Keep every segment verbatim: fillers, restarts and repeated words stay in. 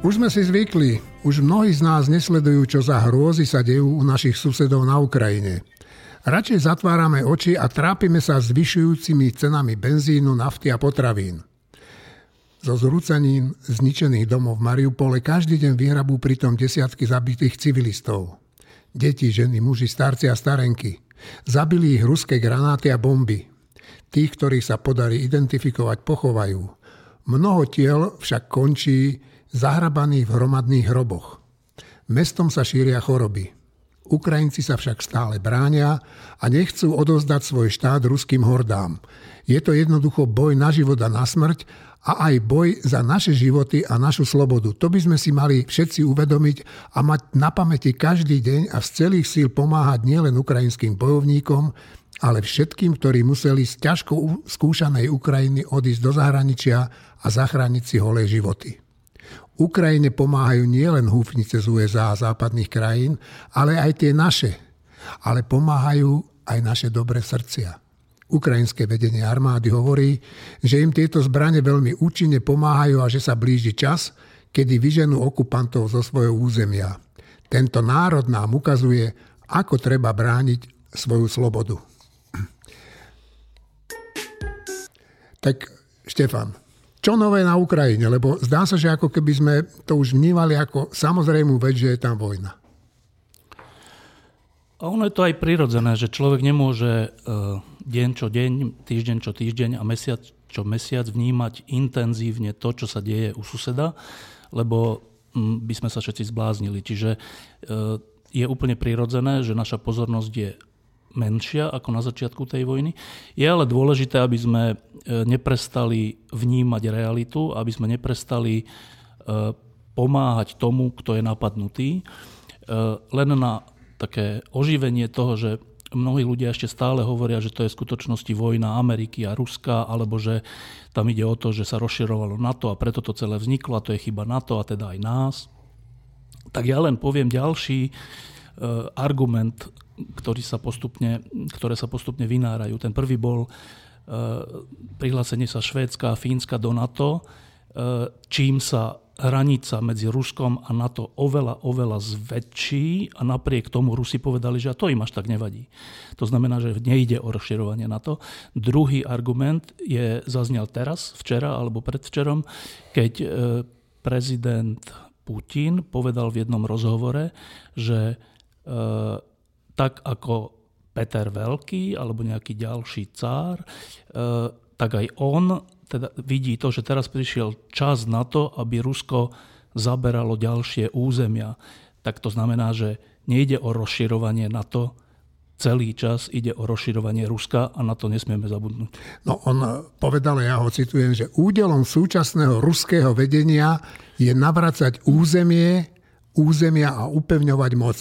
Už sme si zvykli, už mnohí z nás nesledujú, čo za hrôzy sa dejú u našich susedov na Ukrajine. Radšej zatvárame oči a trápime sa zvyšujúcimi cenami benzínu, nafty a potravín. So zrúcaním zničených domov v Mariupole každý deň vyhrabú pritom desiatky zabitých civilistov. Deti, ženy, muži, starci a starenky. Zabili ich ruské granáty a bomby. Tých, ktorých sa podarí identifikovať, pochovajú. Mnoho tiel však končí zahrabaných v hromadných hroboch. Mestom sa šíria choroby. Ukrajinci sa však stále bránia a nechcú odovzdať svoj štát ruským hordám. Je to jednoducho boj na život a na smrť a aj boj za naše životy a našu slobodu. To by sme si mali všetci uvedomiť a mať na pamäti každý deň a z celých síl pomáhať nielen ukrajinským bojovníkom, ale všetkým, ktorí museli z ťažko skúšanej Ukrajiny odísť do zahraničia a zachrániť si holé životy. Ukrajine pomáhajú nielen húfnice z U S A a západných krajín, ale aj tie naše. Ale pomáhajú aj naše dobré srdcia. Ukrajinské vedenie armády hovorí, že im tieto zbrane veľmi účinne pomáhajú a že sa blíži čas, kedy vyženú okupantov zo svojho územia. Tento národ nám ukazuje, ako treba brániť svoju slobodu. Tak, Štefán. Čo nové na Ukrajine? Lebo zdá sa, že ako keby sme to už vnímali ako samozrejmú vec, že je tam vojna. A ono je to aj prirodzené, že človek nemôže deň čo deň, týždeň čo týždeň a mesiac čo mesiac vnímať intenzívne to, čo sa deje u suseda, lebo by sme sa všetci zbláznili. Čiže je úplne prirodzené, že naša pozornosť je menšia ako na začiatku tej vojny. Je ale dôležité, aby sme neprestali vnímať realitu, aby sme neprestali pomáhať tomu, kto je napadnutý. Len na také oživenie toho, že mnohí ľudia ešte stále hovoria, že to je v skutočnosti vojna Ameriky a Ruska, alebo že tam ide o to, že sa rozširovalo NATO a preto to celé vzniklo a to je chyba NATO a teda aj nás. Tak ja len poviem ďalší argument, ktorý sa postupne, ktoré sa postupne vynárajú. Ten prvý bol e, prihlásenie sa Švédska a Fínska do NATO, e, čím sa hranica medzi Ruskom a NATO oveľa, oveľa zväčší a napriek tomu Rusi povedali, že to im až tak nevadí. To znamená, že nejde o rozširovanie NATO. Druhý argument je zaznel teraz, včera alebo predvčerom, keď e, prezident Putin povedal v jednom rozhovore, že e, tak ako Peter Veľký alebo nejaký ďalší cár, tak aj on teda vidí to, že teraz prišiel čas na to, aby Rusko zaberalo ďalšie územia. Tak to znamená, že nejde o rozširovanie NATO, celý čas ide o rozširovanie Ruska a na to nesmieme zabudnúť. No on povedal, ja ho citujem, že údelom súčasného ruského vedenia je navracať územie, územia a upevňovať moc.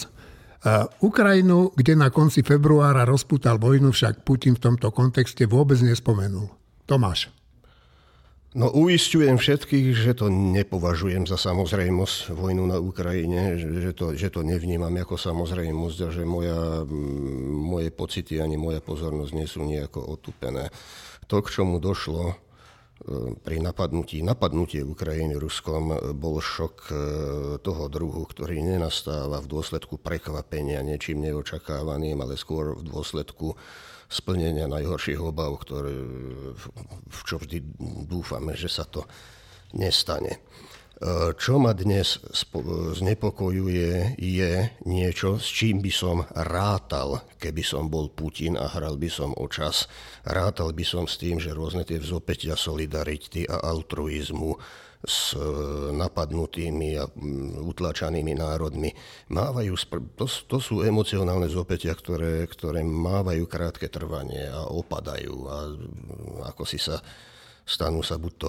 Ukrajinu, kde na konci februára rozpútal vojnu, však Putin v tomto kontexte vôbec nespomenul. Tomáš. No uisťujem všetkých, že to nepovažujem za samozrejmosť vojnu na Ukrajine, že to, že to nevnímam ako samozrejmosť a že moja, moje pocity ani moja pozornosť nie sú nejako otupené. To, k čomu došlo pri napadnutí, napadnutie Ukrajiny Ruskom, bol šok toho druhu, ktorý nenastáva v dôsledku prekvapenia niečím neočakávaným, ale skôr v dôsledku splnenia najhorších obav, ktoré, v čo vždy dúfame, že sa to nestane. Čo ma dnes znepokojuje, je niečo, s čím by som rátal, keby som bol Putin a hral by som o čas. Rátal by som s tým, že rôzne tie vzopätia solidarity a altruizmu s napadnutými a utlačanými národmi mávajú, to, to sú emocionálne vzopätia, ktoré, ktoré mávajú krátke trvanie a opadajú a ako si sa stanú sa buď to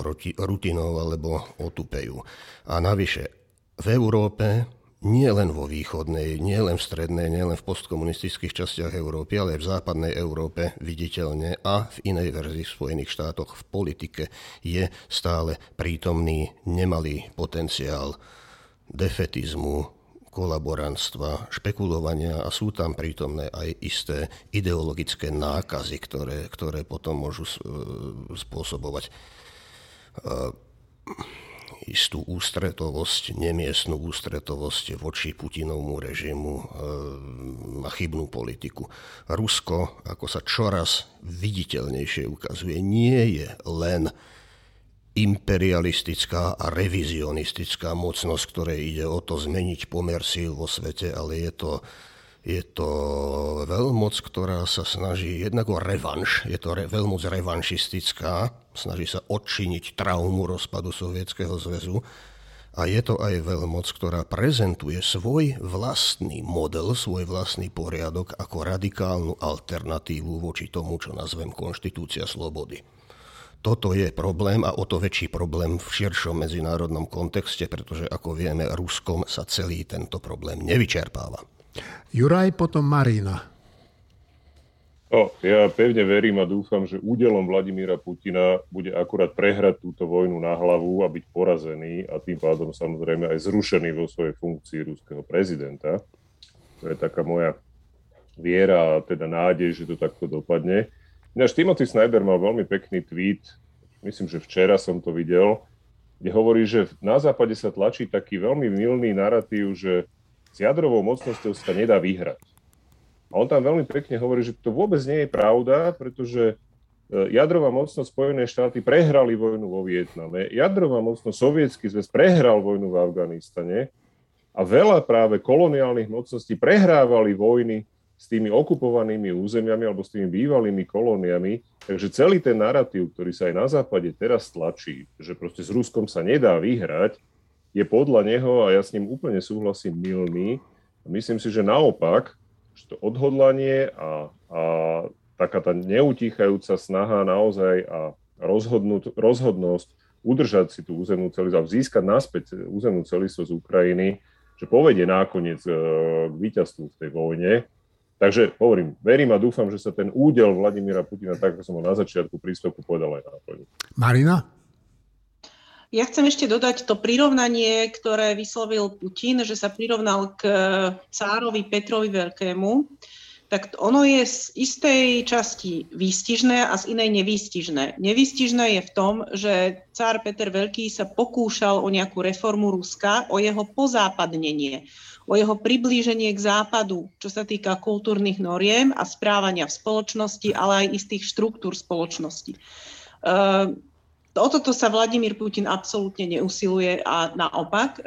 rutinou, alebo otupejú. A navyše, v Európe, nie len vo východnej, nie len v strednej, nie len v postkomunistických častiach Európy, ale aj v západnej Európe viditeľne a v inej verzii v Spojených štátoch v politike je stále prítomný nemalý potenciál defetizmu, kolaborantstva, špekulovania a sú tam prítomné aj isté ideologické nákazy, ktoré, ktoré potom môžu spôsobovať istú ústretovosť, nemiestnú ústretovosť voči Putinovmu režimu a chybnú politiku. Rusko, ako sa čoraz viditeľnejšie ukazuje, nie je len imperialistická a revizionistická mocnosť, ktorej ide o to zmeniť pomer síl vo svete, ale je to... Je to veľmoc, ktorá sa snaží jednak o revanš, je to re, veľmoc revanšistická, snaží sa odčiniť traumu rozpadu Sovietskeho zväzu a je to aj veľmoc, ktorá prezentuje svoj vlastný model, svoj vlastný poriadok ako radikálnu alternatívu voči tomu, čo nazvem konštitúcia slobody. Toto je problém a o to väčší problém v širšom medzinárodnom kontexte, pretože ako vieme, Ruskom sa celý tento problém nevyčerpáva. Juraj, potom Marina. O, ja pevne verím a dúfam, že údelom Vladimíra Putina bude akurát prehrať túto vojnu na hlavu a byť porazený a tým pádom samozrejme aj zrušený vo svojej funkcii ruského prezidenta. To je taká moja viera a teda nádej, že to takto dopadne. Ináč Timothy Snyder mal veľmi pekný tweet, myslím, že včera som to videl, kde hovorí, že na západe sa tlačí taký veľmi mylný narratív, že s jadrovou mocnosťou sa nedá vyhrať. A on tam veľmi pekne hovorí, že to vôbec nie je pravda, pretože jadrová mocnosť Spojené štáty prehrali vojnu vo Vietname, jadrová mocnosť Sovietsky zväz prehral vojnu v Afganistane a veľa práve koloniálnych mocností prehrávali vojny s tými okupovanými územiami alebo s tými bývalými kolóniami. Takže celý ten narratív, ktorý sa aj na západe teraz tlačí, že proste s Ruskom sa nedá vyhrať, je podľa neho, a ja s ním úplne súhlasím, mylný. Myslím si, že naopak, že to odhodlanie a, a taká tá neutíchajúca snaha naozaj a rozhodnosť udržať si tú územnú celistvosť a získať naspäť územnú celistvosť z Ukrajiny, že povedie nakoniec k víťazstvu v tej vojne. Takže hovorím, verím a dúfam, že sa ten údel Vladimíra Putina, tak ako som ho na začiatku príspevku povedal, aj naplní. Marina? Ja chcem ešte dodať to prirovnanie, ktoré vyslovil Putin, že sa prirovnal k cárovi Petrovi Veľkému. Tak ono je z istej časti výstižné a z inej nevýstižné. Nevýstižné je v tom, že cár Peter Veľký sa pokúšal o nejakú reformu Ruska, o jeho pozápadnenie, o jeho priblíženie k západu, čo sa týka kultúrnych noriem a správania v spoločnosti, ale aj istých štruktúr spoločnosti. Uh, O toto sa Vladimír Putin absolútne neusiluje a naopak.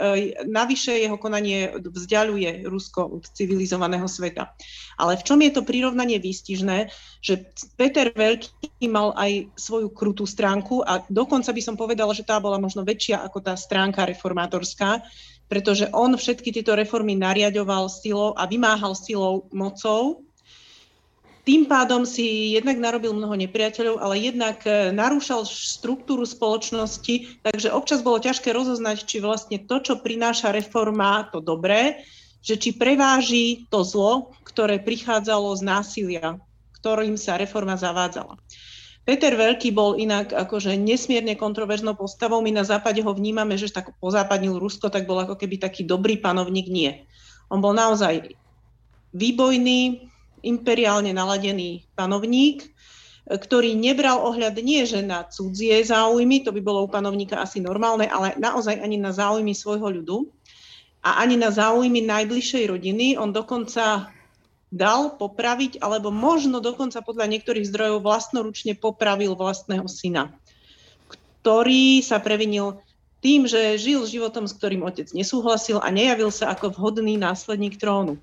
Navyše jeho konanie vzdialuje Rusko od civilizovaného sveta. Ale v čom je to prirovnanie výstižné, že Peter Veľký mal aj svoju krutú stránku a dokonca by som povedala, že tá bola možno väčšia ako tá stránka reformátorská, pretože on všetky tieto reformy nariaďoval silou a vymáhal silou mocou. Tým pádom si jednak narobil mnoho nepriateľov, ale jednak narúšal štruktúru spoločnosti, takže občas bolo ťažké rozoznať, či vlastne to, čo prináša reforma, to dobré, že či preváži to zlo, ktoré prichádzalo z násilia, ktorým sa reforma zavádzala. Peter Veľký bol inak akože nesmierne kontroverznou postavou. My na západe ho vnímame, že tak pozápadnil Rusko, tak bol ako keby taký dobrý panovník. Nie. On bol naozaj výbojný, imperiálne naladený panovník, ktorý nebral ohľad nie že na cudzie záujmy, to by bolo u panovníka asi normálne, ale naozaj ani na záujmy svojho ľudu a ani na záujmy najbližšej rodiny. On dokonca dal popraviť, alebo možno dokonca podľa niektorých zdrojov vlastnoručne popravil vlastného syna, ktorý sa previnil tým, že žil životom, s ktorým otec nesúhlasil a nejavil sa ako vhodný následník trónu.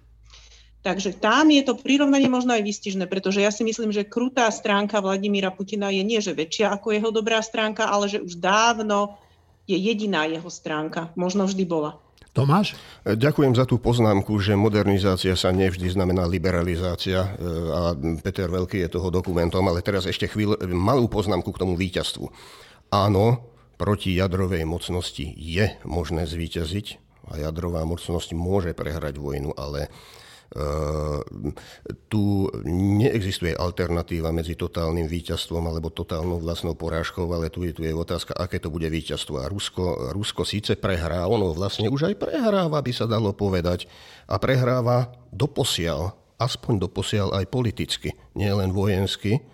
Takže tam je to prirovnanie možno aj výstižné, pretože ja si myslím, že krutá stránka Vladimíra Putina je nie, že väčšia ako jeho dobrá stránka, ale že už dávno je jediná jeho stránka. Možno vždy bola. Tomáš? Ďakujem za tú poznámku, že modernizácia sa nevždy znamená liberalizácia a Peter Veľký je toho dokumentom, ale teraz ešte chvíľ, malú poznámku k tomu víťazstvu. Áno, proti jadrovej mocnosti je možné zvíťaziť a jadrová mocnosť môže prehrať vojnu, ale Uh, tu neexistuje alternatíva medzi totálnym víťazstvom alebo totálnou vlastnou porážkou, ale tu je, tu je otázka, aké to bude víťazstvo. A Rusko, Rusko síce prehrá, ono vlastne už aj prehráva, by sa dalo povedať, a prehráva doposiaľ, aspoň doposiaľ aj politicky, nielen vojensky.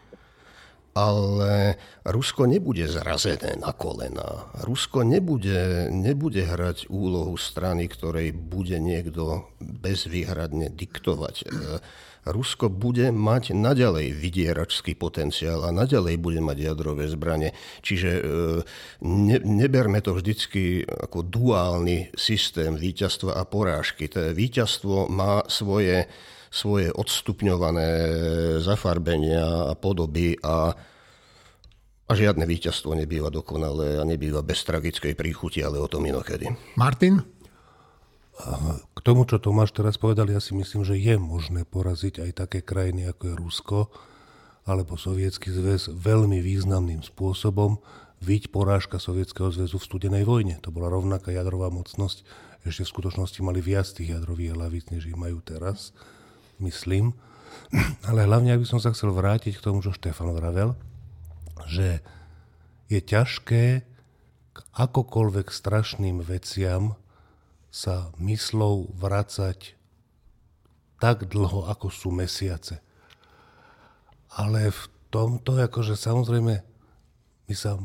Ale Rusko nebude zrazené na kolená. Rusko nebude, nebude hrať úlohu strany, ktorej bude niekto bezvýhradne diktovať. Rusko bude mať naďalej vydieračský potenciál a naďalej bude mať jadrové zbrane. Čiže ne, neberme to vždycky ako duálny systém víťazstva a porážky. To víťazstvo má svoje... svoje odstupňované zafarbenia a podoby a, a žiadne víťazstvo nebýva dokonalé a nebýva bez tragickej príchuti, ale o tom inokedy. Martin? K tomu, čo Tomáš teraz povedal, ja si myslím, že je možné poraziť aj také krajiny, ako je Rusko alebo Sovietsky zväz veľmi významným spôsobom. Viď porážka Sovietskeho zväzu v studenej vojne. To bola rovnaká jadrová mocnosť. Ešte v skutočnosti mali viac tých jadrových hlavíc, než ich majú teraz. Myslím, ale hlavne, ak by som sa chcel vrátiť k tomu, čo Štefán vravel, že je ťažké k akokoľvek strašným veciam sa myslou vracať tak dlho, ako sú mesiace. Ale v tomto, akože samozrejme, my sa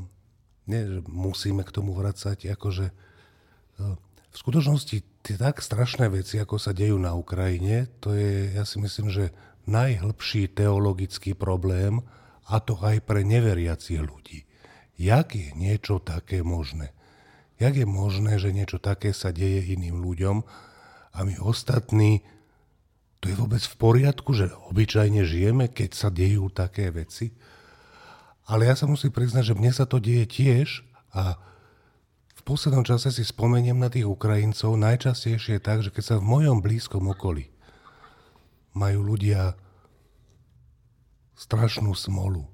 nie, že musíme k tomu vracať, akože v skutočnosti tie tak strašné veci, ako sa dejú na Ukrajine, to je, ja si myslím, že najhlbší teologický problém, a to aj pre neveriacich ľudí. Jak je niečo také možné? Jak je možné, že niečo také sa deje iným ľuďom a my ostatní, to je vôbec v poriadku, že obyčajne žijeme, keď sa dejú také veci? Ale ja sa musím priznať, že mne sa to deje tiež a v poslednom čase si spomeniem na tých Ukrajincov najčastejšie tak, že keď sa v mojom blízkom okolí majú ľudia strašnú smolu,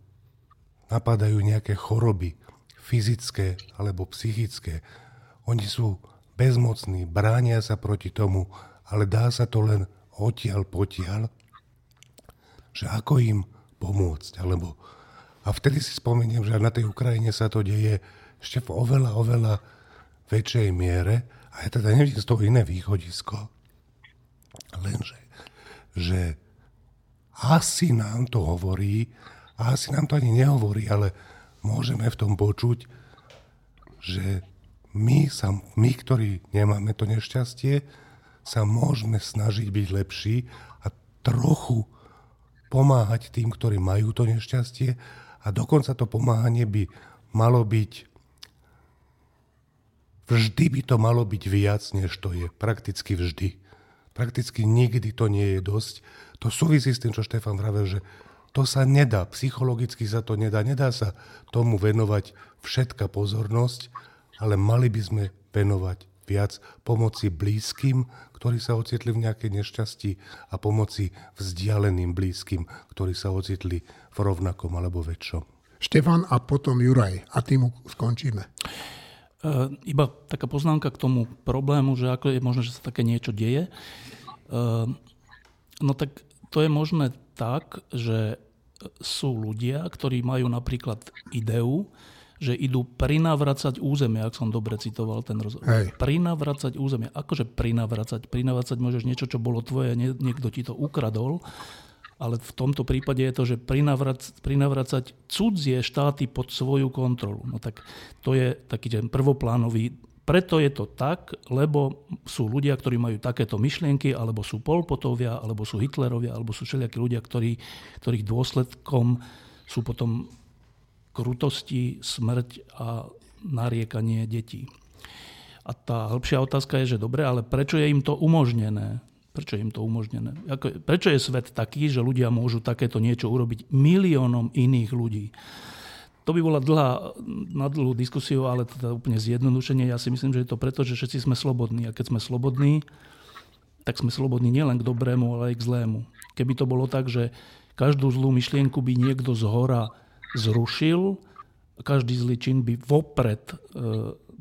napadajú nejaké choroby fyzické alebo psychické, oni sú bezmocní, bránia sa proti tomu, ale dá sa to len odtiaľ potiaľ, že ako im pomôcť. Alebo... A vtedy si spomeniem, že na tej Ukrajine sa to deje ešte v oveľa, oveľa väčšej miere, a ja teda nevidím z toho iné východisko, lenže, že asi nám to hovorí, a asi nám to ani nehovorí, ale môžeme v tom počuť, že my, sa, my, ktorí nemáme to nešťastie, sa môžeme snažiť byť lepší a trochu pomáhať tým, ktorí majú to nešťastie, a dokonca to pomáhanie by malo byť Vždy by to malo byť viac, než to je. Prakticky vždy. Prakticky nikdy to nie je dosť. To súvisí s tým, čo Štefán vravel, že to sa nedá. Psychologicky sa to nedá. Nedá sa tomu venovať všetka pozornosť, ale mali by sme venovať viac pomoci blízkym, ktorí sa ocitli v nejakej nešťastí, a pomoci vzdialeným blízkym, ktorí sa ocitli v rovnakom alebo väčšom. Štefán a potom Juraj. A tým skončíme. Iba taká poznámka k tomu problému, že ako je možné, že sa také niečo deje. No tak to je možné tak, že sú ľudia, ktorí majú napríklad ideu, že idú prinavrácať územie, ak som dobre citoval ten rozhovor. Prinavrácať územie. Akože prinavrácať? Prinavrácať môžeš niečo, čo bolo tvoje, niekto ti to ukradol. Ale v tomto prípade je to, že prinavrácať cudzie štáty pod svoju kontrolu. No tak to je taký ten prvoplánový. Preto je to tak, lebo sú ľudia, ktorí majú takéto myšlienky, alebo sú Polpotovia, alebo sú Hitlerovia, alebo sú všelijakí ľudia, ktorí, ktorých dôsledkom sú potom krutosti, smrť a nariekanie detí. A tá hĺbšia otázka je, že dobre, ale prečo je im to umožnené? Prečo im to umožnené? Prečo je svet taký, že ľudia môžu takéto niečo urobiť miliónom iných ľudí? To by bola dlhá, na dlhú diskusiu, ale teda úplne zjednodušenie. Ja si myslím, že je to preto, že všetci sme slobodní. A keď sme slobodní, tak sme slobodní nielen k dobrému, ale aj k zlému. Keby to bolo tak, že každú zlú myšlienku by niekto zhora zrušil, každý zlý čin by vopred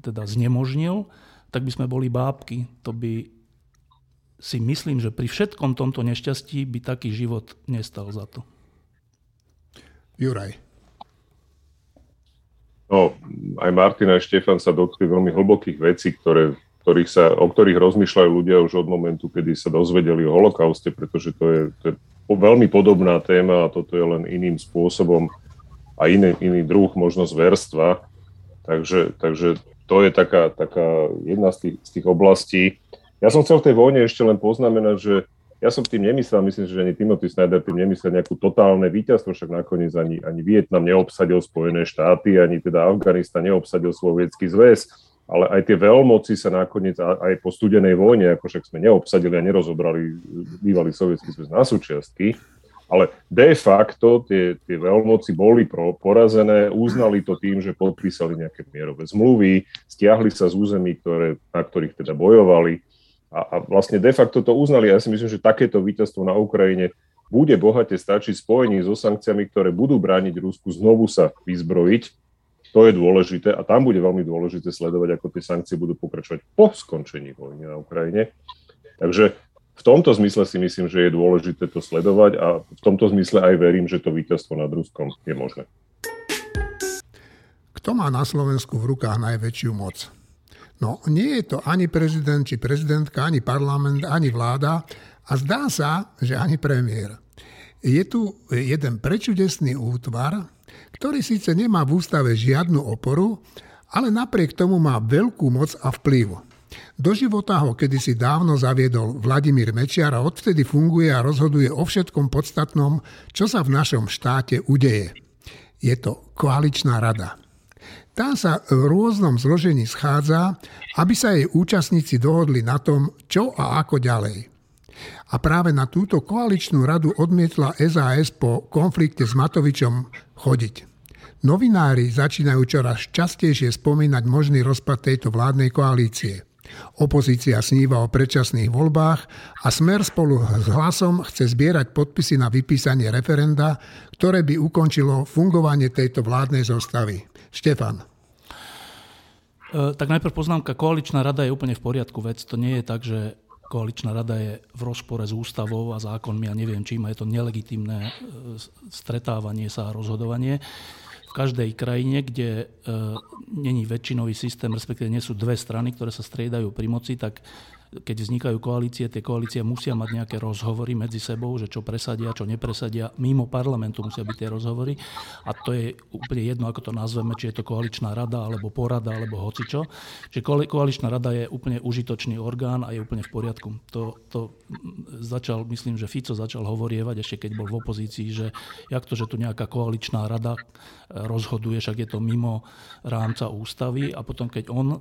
teda znemožnil, tak by sme boli bábky. To by... si myslím, že pri všetkom tomto nešťastí by taký život nestal za to. Juraj. No, aj Martin a Štefán sa dotkli veľmi hlbokých vecí, ktoré, ktorých sa, o ktorých rozmýšľajú ľudia už od momentu, kedy sa dozvedeli o holokauste, pretože to je, to je veľmi podobná téma a toto je len iným spôsobom a iný, iný druh možno zverstva. Takže, takže to je taká, taká jedna z tých, z tých oblastí. Ja som chcel v tej vojne ešte len poznamenať, že ja som tým nemyslel, myslím, že ani Timothy Snyder tým nemyslel nejakú totálne víťazstvo, však nakoniec ani, ani Vietnam neobsadil Spojené štáty, ani teda Afganistan neobsadil Sovietsky zväz, ale aj tie veľmoci sa nakoniec aj po studenej vojne, ako však sme neobsadili a nerozobrali bývalý Sovietsky zväz na súčiastky, ale de facto tie, tie veľmoci boli pro, porazené, uznali to tým, že podpísali nejaké mierové zmluvy, stiahli sa z území, ktoré, na ktorých teda bojovali. A vlastne de facto to uznali. Ja si myslím, že takéto víťazstvo na Ukrajine bude bohate stačiť spojení so sankciami, ktoré budú brániť Rusku znovu sa vyzbrojiť. To je dôležité a tam bude veľmi dôležité sledovať, ako tie sankcie budú pokračovať po skončení vojny na Ukrajine. Takže v tomto zmysle si myslím, že je dôležité to sledovať a v tomto zmysle aj verím, že to víťazstvo nad Ruskom je možné. Kto má na Slovensku v rukách najväčšiu moc? No, nie je to ani prezident, či prezidentka, ani parlament, ani vláda a zdá sa, že ani premiér. Je tu jeden prečudesný útvar, ktorý síce nemá v ústave žiadnu oporu, ale napriek tomu má veľkú moc a vplyv. Do života ho kedysi dávno zaviedol Vladimír Mečiar a odvtedy funguje a rozhoduje o všetkom podstatnom, čo sa v našom štáte udeje. Je to koaličná rada. Tá sa v rôznom zložení schádza, aby sa jej účastníci dohodli na tom, čo a ako ďalej. A práve na túto koaličnú radu odmietla es a es po konflikte s Matovičom chodiť. Novinári začínajú čoraz častejšie spomínať možný rozpad tejto vládnej koalície. Opozícia sníva o predčasných voľbách a Smer spolu s Hlasom chce zbierať podpisy na vypísanie referenda, ktoré by ukončilo fungovanie tejto vládnej zostavy. Štefán. E, tak najprv poznámka, koaličná rada je úplne v poriadku vec. To nie je tak, že koaličná rada je v rozpore s ústavou a zákonmi a neviem čím, a je to nelegitímne stretávanie sa a rozhodovanie. V každej krajine, kde e, není väčšinový systém, respektíve nie sú dve strany, ktoré sa striedajú pri moci, tak keď vznikajú koalície, tie koalície musia mať nejaké rozhovory medzi sebou, že čo presadia, čo nepresadia. Mimo parlamentu musia byť tie rozhovory a to je úplne jedno, ako to nazveme, či je to koaličná rada, alebo porada, alebo hocičo. Čiže koaličná rada je úplne užitočný orgán a je úplne v poriadku. To, to začal, myslím, že Fico začal hovorievať, ešte keď bol v opozícii, že jak to, že tu nejaká koaličná rada rozhoduje, však je to mimo rámca ústavy a potom, keď on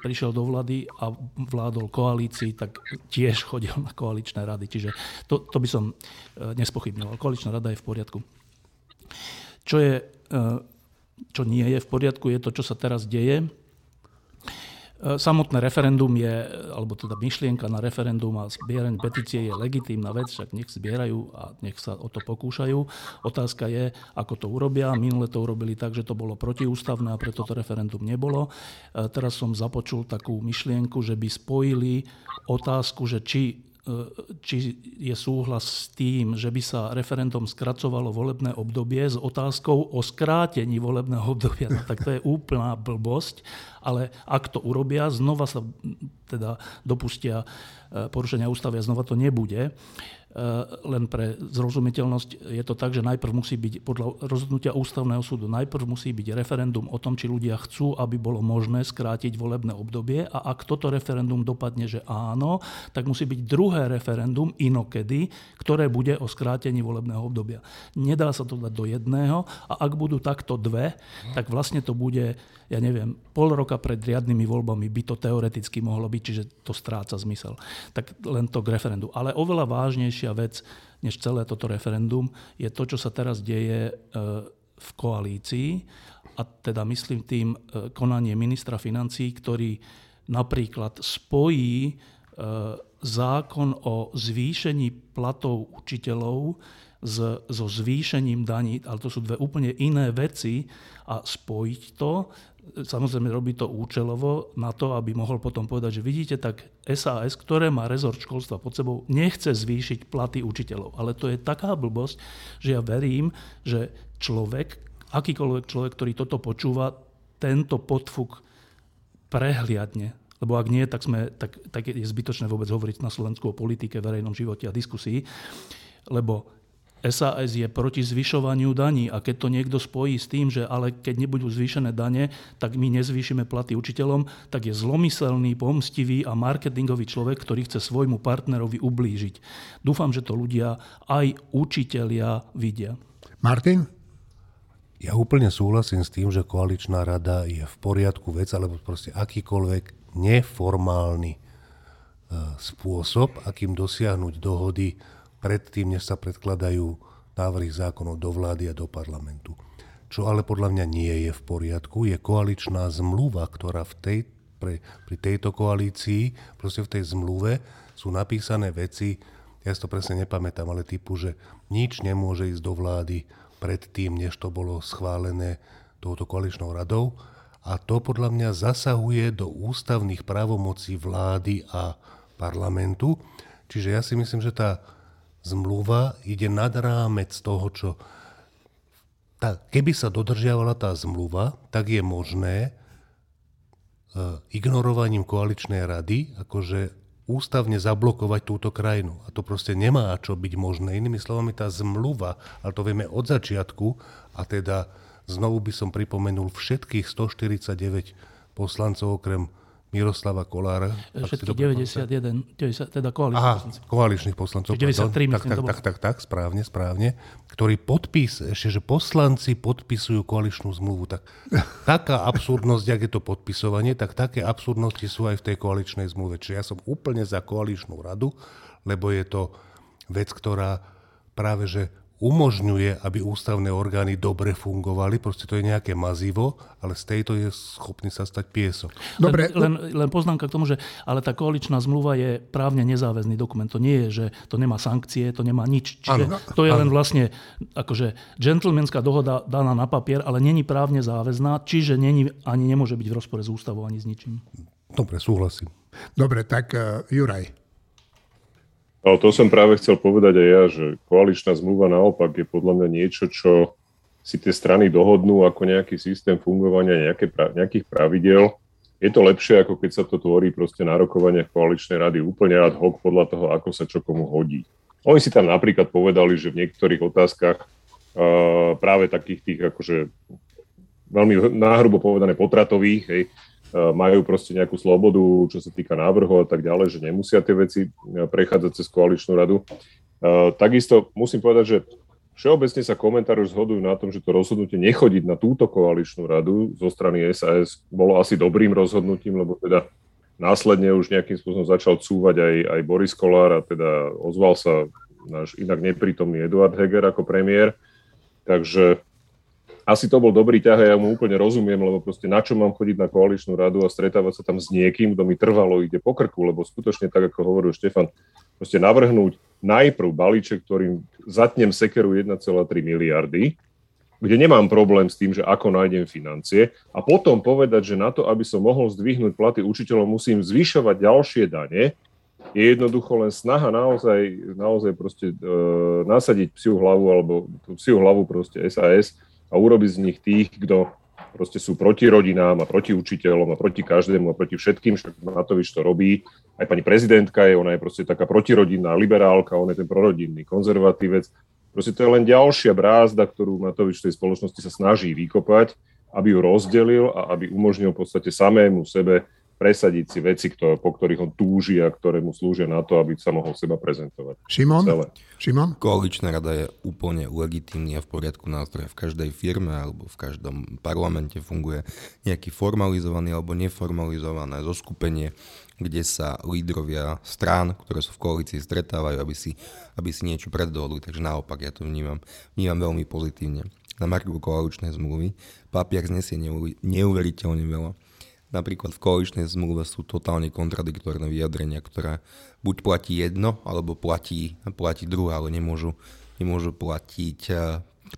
prišiel do vlády a vládol koalícii, tak tiež chodil na koaličné rady. Čiže to, to by som nespochybňoval. Koaličná rada je v poriadku. Čo je, čo nie je v poriadku, je to, čo sa teraz deje. Samotné referendum je, alebo teda myšlienka na referendum a zbieranie petície je legitímna vec, však nech zbierajú a nech sa o to pokúšajú. Otázka je, ako to urobia. Minule to urobili tak, že to bolo protiústavné a preto to referendum nebolo. Teraz som započul takú myšlienku, že by spojili otázku, že či či je súhlas s tým, že by sa referendum skracovalo volebné obdobie s otázkou o skrátení volebného obdobia. No, tak to je úplná blbosť, ale ak to urobia, znova sa teda dopustia porušenia ústavy a znova to nebude. Len pre zrozumiteľnosť je to tak, že najprv musí byť, podľa rozhodnutia ústavného súdu, najprv musí byť referendum o tom, či ľudia chcú, aby bolo možné skrátiť volebné obdobie a ak toto referendum dopadne, že áno, tak musí byť druhé referendum inokedy, ktoré bude o skrátení volebného obdobia. Nedá sa to dať do jedného a ak budú takto dve, tak vlastne to bude, ja neviem, pol roka pred riadnymi voľbami by to teoreticky mohlo byť, čiže to stráca zmysel. Tak len to k referendu. Ale oveľa vážnejšie vec, než celé toto referendum, je to, čo sa teraz deje v koalícii a teda myslím tým konanie ministra financií, ktorý napríklad spojí zákon o zvýšení platov učiteľov so zvýšením daní, ale to sú dve úplne iné veci a spojiť to. Samozrejme robí to účelovo na to, aby mohol potom povedať, že vidíte, tak es a es, ktoré má rezort školstva pod sebou, nechce zvýšiť platy učiteľov. Ale to je taká blbosť, že ja verím, že človek, akýkoľvek človek, ktorý toto počúva, tento podfuk prehliadne. Lebo ak nie, tak, sme, tak, tak je zbytočné vôbec hovoriť na Slovensku o politike, verejnom živote a diskusii. Lebo es a es je proti zvyšovaniu daní a keď to niekto spojí s tým, že ale keď nebudú zvýšené dane, tak my nezvýšime platy učiteľom, tak je zlomyselný, pomstivý a marketingový človek, ktorý chce svojmu partnerovi ublížiť. Dúfam, že to ľudia, aj učitelia vidia. Martin? Ja úplne súhlasím s tým, že koaličná rada je v poriadku vec, alebo proste akýkoľvek neformálny spôsob, akým dosiahnuť dohody predtým, než sa predkladajú návrhy zákonov do vlády a do parlamentu. Čo ale podľa mňa nie je v poriadku, je koaličná zmluva, ktorá v tej, pre, pri tejto koalícii, proste v tej zmluve sú napísané veci, ja si to presne nepamätám, ale typu, že nič nemôže ísť do vlády predtým, než to bolo schválené touto koaličnou radou. A to podľa mňa zasahuje do ústavných právomocí vlády a parlamentu. Čiže ja si myslím, že tá zmluva ide nad rámec toho, čo... Tá, keby sa dodržiavala tá zmluva, tak je možné e, ignorovaním koaličnej rady akože ústavne zablokovať túto krajinu. A to proste nemá čo byť možné. Inými slovami, tá zmluva, ale to vieme od začiatku, a teda znovu by som pripomenul všetkých stoštyridsaťdeväť poslancov, okrem Miroslava Kollára. Všetkých deväťdesiatjeden, deväťdesiat, teda koaličných Aha, poslancov. koaličných poslancov. deväťdesiattri, myslím, to bolo. Tak, tak, tak, správne, správne. Ktorí podpis, ešte, že poslanci podpisujú koaličnú zmluvu. Tak, taká absurdnosť, ak je to podpisovanie, tak také absurdnosti sú aj v tej koaličnej zmluve. Čiže ja som úplne za koaličnú radu, lebo je to vec, ktorá práve, že umožňuje, aby ústavné orgány dobre fungovali. Proste to je nejaké mazivo, ale z tejto je schopný sa stať piesok. Dobre. Len, len, len poznámka k tomu, že ale tá koaličná zmluva je právne nezáväzný dokument. To nie je, že to nemá sankcie, to nemá nič. Čiže ano, to je ano. Len vlastne akože džentlmenská dohoda daná na papier, ale není právne záväzná, čiže není, ani nemôže byť v rozpore s ústavou ani s ničím. Dobre, súhlasím. Dobre, tak uh, Juraj. Ale to som práve chcel povedať aj ja, že koaličná zmluva naopak je podľa mňa niečo, čo si tie strany dohodnú ako nejaký systém fungovania nejaké, nejakých pravidel. Je to lepšie, ako keď sa to tvorí proste na rokovaniach koaličnej rady úplne ad hoc podľa toho, ako sa čo komu hodí. Oni si tam napríklad povedali, že v niektorých otázkach uh, práve takých tých akože veľmi náhrubo povedané potratových, hej, majú proste nejakú slobodu, čo sa týka návrhov a tak ďalej, že nemusia tie veci prechádzať cez koaličnú radu. Takisto musím povedať, že všeobecne sa komentári zhodujú na tom, že to rozhodnutie nechodiť na túto koaličnú radu zo strany es a es bolo asi dobrým rozhodnutím, lebo teda následne už nejakým spôsobom začal cúvať aj, aj Boris Kollár a teda ozval sa náš inak neprítomný Eduard Heger ako premiér. Takže asi to bol dobrý ťah a ja mu úplne rozumiem, lebo proste na čo mám chodiť na koaličnú radu a stretávať sa tam s niekým, kto mi trvalo ide po krku, lebo skutočne tak, ako hovoril Štefán, proste navrhnúť najprv balíček, ktorým zatnem sekeru jeden celá tri miliardy, kde nemám problém s tým, že ako nájdem financie, a potom povedať, že na to, aby som mohol zdvihnúť platy učiteľov, musím zvyšovať ďalšie dane, je jednoducho len snaha naozaj, naozaj proste, e, nasadiť psiu hlavu alebo psiu hlavu proste es a es, a urobiť z nich tých, kto proste sú proti rodinám a proti učiteľom a proti každému a proti všetkým, však Matovič to robí. Aj pani prezidentka je, ona je proste taká protirodinná liberálka, on je ten prorodinný konzervatívec. Proste to je len ďalšia brázda, ktorú Matovič v tej spoločnosti sa snaží vykopať, aby ju rozdelil a aby umožnil v podstate samému sebe presadiť si veci, ktoré, po ktorých on túži a ktoré mu slúžia na to, aby sa mohol seba prezentovať. Šimon? Šimon? Koaličná rada je úplne legitímny a v poriadku nástroj. V každej firme alebo v každom parlamente funguje nejaký formalizovaný alebo neformalizované zoskupenie, kde sa lídrovia strán, ktoré sú v koalícii, stretávajú, aby si, aby si niečo preddohodli. Takže naopak, ja to vnímam, vnímam veľmi pozitívne. Na marku koaličnej zmluvy papier znesie neuveriteľne veľa. Napríklad v koaličnej zmluve sú totálne kontradiktorné vyjadrenia, ktoré buď platí jedno, alebo platí, platí druhé, ale nemôžu, nemôžu platiť,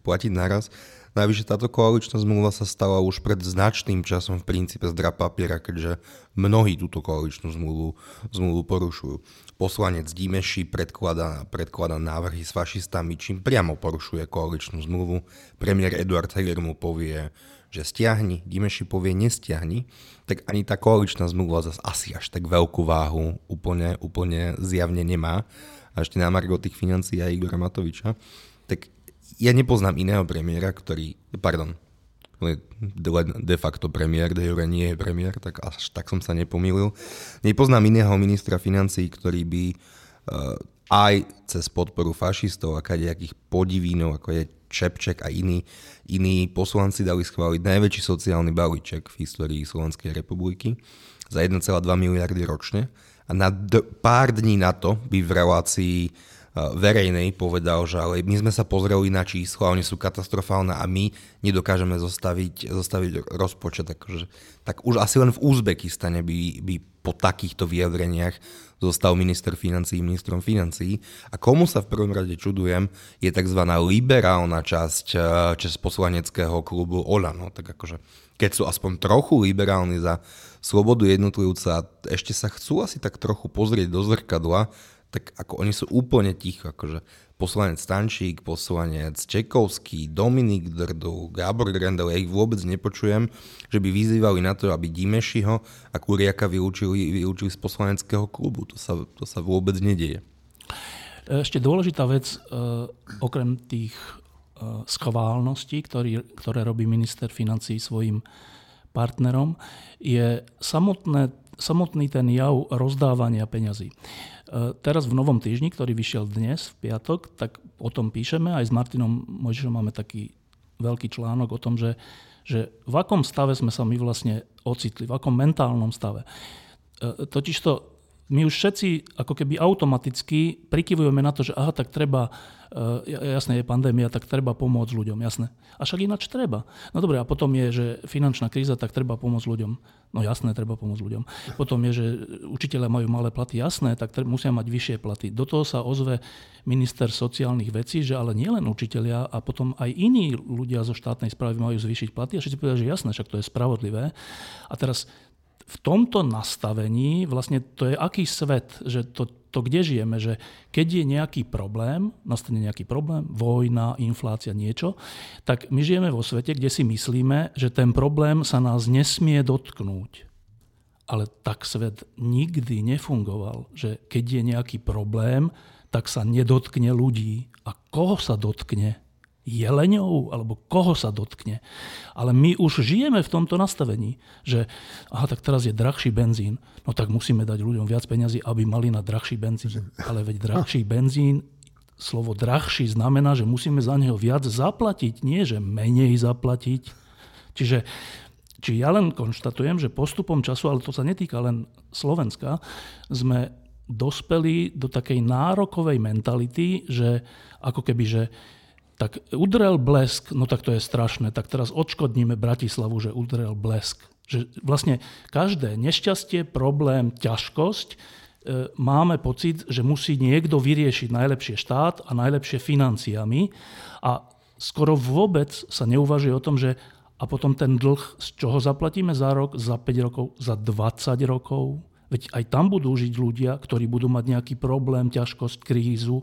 platiť naraz. Najvyššie táto koaličná zmluva sa stala už pred značným časom v princípe z drap papiera, keďže mnohí túto koaličnú zmluvu, zmluvu porušujú. Poslanec Dimeši predkladá, predkladá návrhy s fašistami, čím priamo porušuje koaličnú zmluvu. Premiér Eduard Heger mu povie, že stiahni, Dimeši povie nestiahni, tak ani tá koaličná zmluva zase asi až tak veľkú váhu úplne, úplne zjavne nemá. A ešte na margo tých financií a Igora Matoviča. tak ja nepoznám iného premiéra, ktorý, pardon, de facto premiér, de jure nie je premiér, tak až tak som sa nepomýlil. Nepoznám iného ministra financií, ktorý by uh, aj cez podporu fašistov a kadejakých podivínov, ako je Čepček a iní, iní poslanci dali schváliť najväčší sociálny balíček v histórii Slovenskej republiky za jeden celá dva miliardy ročne. A na d- pár dní na to by v relácii verejnej povedal, že ale my sme sa pozreli na čísla, oni sú katastrofálne a my nedokážeme zostaviť, zostaviť rozpočet. Takže, tak už asi len v Uzbekistane by, by po takýchto vyjadreniach zostal minister financií ministrom financií. A komu sa v prvom rade čudujem, je tzv. Liberálna časť československého klubu Olano. Tak akože, keď sú aspoň trochu liberálni za slobodu jednotlivca, ešte sa chcú asi tak trochu pozrieť do zrkadla, tak ako oni sú úplne ticho, akože poslanec Stančík, poslanec Čekovský, Dominik Drdu, Gábor Grendel, ja ich vôbec nepočujem, že by vyzývali na to, aby Dimešiho a Kuriaka vylúčili, vylúčili z poslaneckého klubu. To sa, to sa vôbec nedieje. Ešte dôležitá vec, okrem tých schválností, ktorý, ktoré robí minister financií svojim partnerom, je samotné, samotný ten jav rozdávania peňazí. Teraz v Novom týždni, ktorý vyšiel dnes, v piatok, tak o tom píšeme. Aj s Martinom Mojžišom máme taký veľký článok o tom, že, že v akom stave sme sa my vlastne ocitli, v akom mentálnom stave. Totižto my už všetci ako keby automaticky prikyvujeme na to, že aha, tak treba, jasné je pandémia, tak treba pomôcť ľuďom, jasné. A však ináč treba. No dobre, a potom je, že finančná kríza, tak treba pomôcť ľuďom. No jasné, treba pomôcť ľuďom. Potom je, že učitelia majú malé platy, jasné, tak tre- musia mať vyššie platy. Do toho sa ozve minister sociálnych vecí, že ale nielen učitelia a potom aj iní ľudia zo štátnej správy majú zvýšiť platy. A všetci povedali, že jasné, však to je spravodlivé. A teraz v tomto nastavení vlastne to je aký svet, že to, to kde žijeme, že keď je nejaký problém, nastane nejaký problém, vojna, inflácia, niečo, tak my žijeme vo svete, kde si myslíme, že ten problém sa nás nesmie dotknúť. Ale tak svet nikdy nefungoval, že keď je nejaký problém, tak sa nedotkne ľudí. A koho sa dotkne? Jeleňou, alebo koho sa dotkne. Ale my už žijeme v tomto nastavení, že aha, tak teraz je drahší benzín, no tak musíme dať ľuďom viac peňazí, aby mali na drahší benzín. Ale veď drahší benzín, slovo drahší znamená, že musíme za neho viac zaplatiť, nie že menej zaplatiť. Čiže či ja len konštatujem, že postupom času, ale to sa netýka len Slovenska, sme dospeli do takej nárokovej mentality, že ako keby, že tak udrel blesk, no tak to je strašné, tak teraz odškodníme Bratislavu, že udrel blesk. Že vlastne každé nešťastie, problém, ťažkosť e, máme pocit, že musí niekto vyriešiť najlepšie štát a najlepšie financiami a skoro vôbec sa neuvažuje o tom, že a potom ten dlh, z čoho zaplatíme za rok, za päť rokov, za dvadsať rokov. Veď aj tam budú žiť ľudia, ktorí budú mať nejaký problém, ťažkosť, krízu.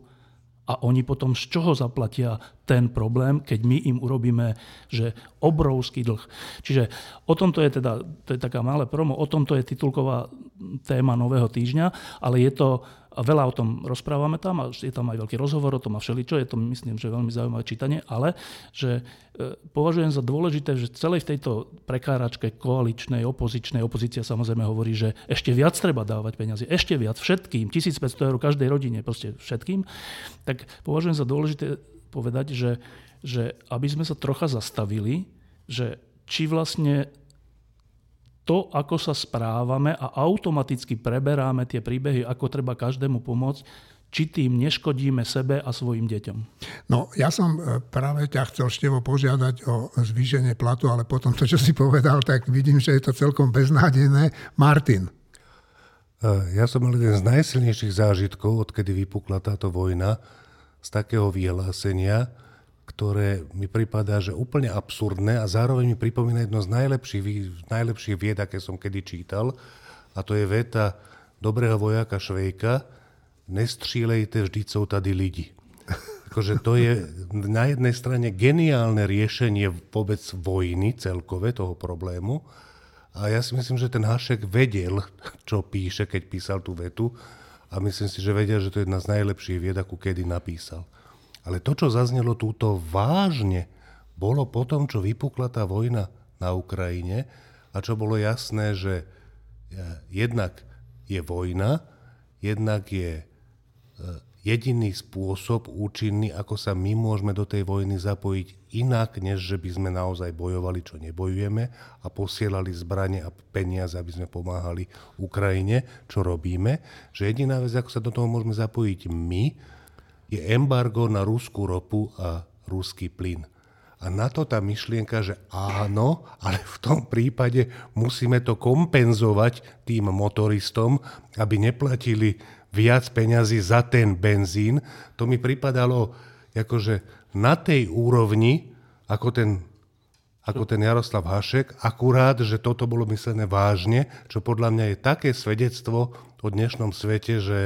A oni potom z čoho zaplatia ten problém, keď my im urobíme, že obrovský dlh. Čiže o tomto je teda, to je taká malé promo, o tomto je titulková téma Nového týždňa, ale je to, a veľa o tom rozprávame tam, a je tam aj veľký rozhovor o tom a všeličo, je to myslím, že veľmi zaujímavé čítanie, ale že e, považujem za dôležité, že celej v tejto prekáračke koaličnej, opozičnej, opozícia samozrejme hovorí, že ešte viac treba dávať peniazy, ešte viac všetkým, tisícpäťsto eur každej rodine, proste všetkým, tak považujem za dôležité povedať, že, že aby sme sa trocha zastavili, že či vlastne to, ako sa správame a automaticky preberáme tie príbehy, ako treba každému pomôcť, či tým neškodíme sebe a svojim deťom. No, ja som práve ťa chcel, Števo, požiadať o zvýšenie platu, ale potom to, čo si povedal, tak vidím, že je to celkom beznádejné. Martin. Ja som mal jeden z najsilnejších zážitkov, odkedy vypukla táto vojna, z takého vyhlásenia, ktoré mi pripadá, že úplne absurdné a zároveň mi pripomína jedno z najlepších, najlepších vied, aké som kedy čítal. A to je veta dobrého vojaka Švejka, nestřílejte, vždyť sú tady lidi. Takže to je na jednej strane geniálne riešenie vôbec vojny celkové toho problému. A ja si myslím, že ten Hašek vedel, čo píše, keď písal tú vetu. A myslím si, že vedel, že to je jedna z najlepších vied, akú kedy napísal. A Ale to, čo zaznelo túto vážne, bolo po tom, čo vypukla tá vojna na Ukrajine a čo bolo jasné, že jednak je vojna, jednak je jediný spôsob účinný, ako sa my môžeme do tej vojny zapojiť inak, než že by sme naozaj bojovali, čo nebojujeme a posielali zbrane a peniaze, aby sme pomáhali Ukrajine, čo robíme. Že jediná vec, ako sa do toho môžeme zapojiť my, je embargo na ruskú ropu a ruský plyn. A na to tá myšlienka, že áno, ale v tom prípade musíme to kompenzovať tým motoristom, aby neplatili viac peňazí za ten benzín. To mi pripadalo akože na tej úrovni, ako ten, ako ten Jaroslav Hašek, akurát, že toto bolo myslené vážne, čo podľa mňa je také svedectvo o dnešnom svete, že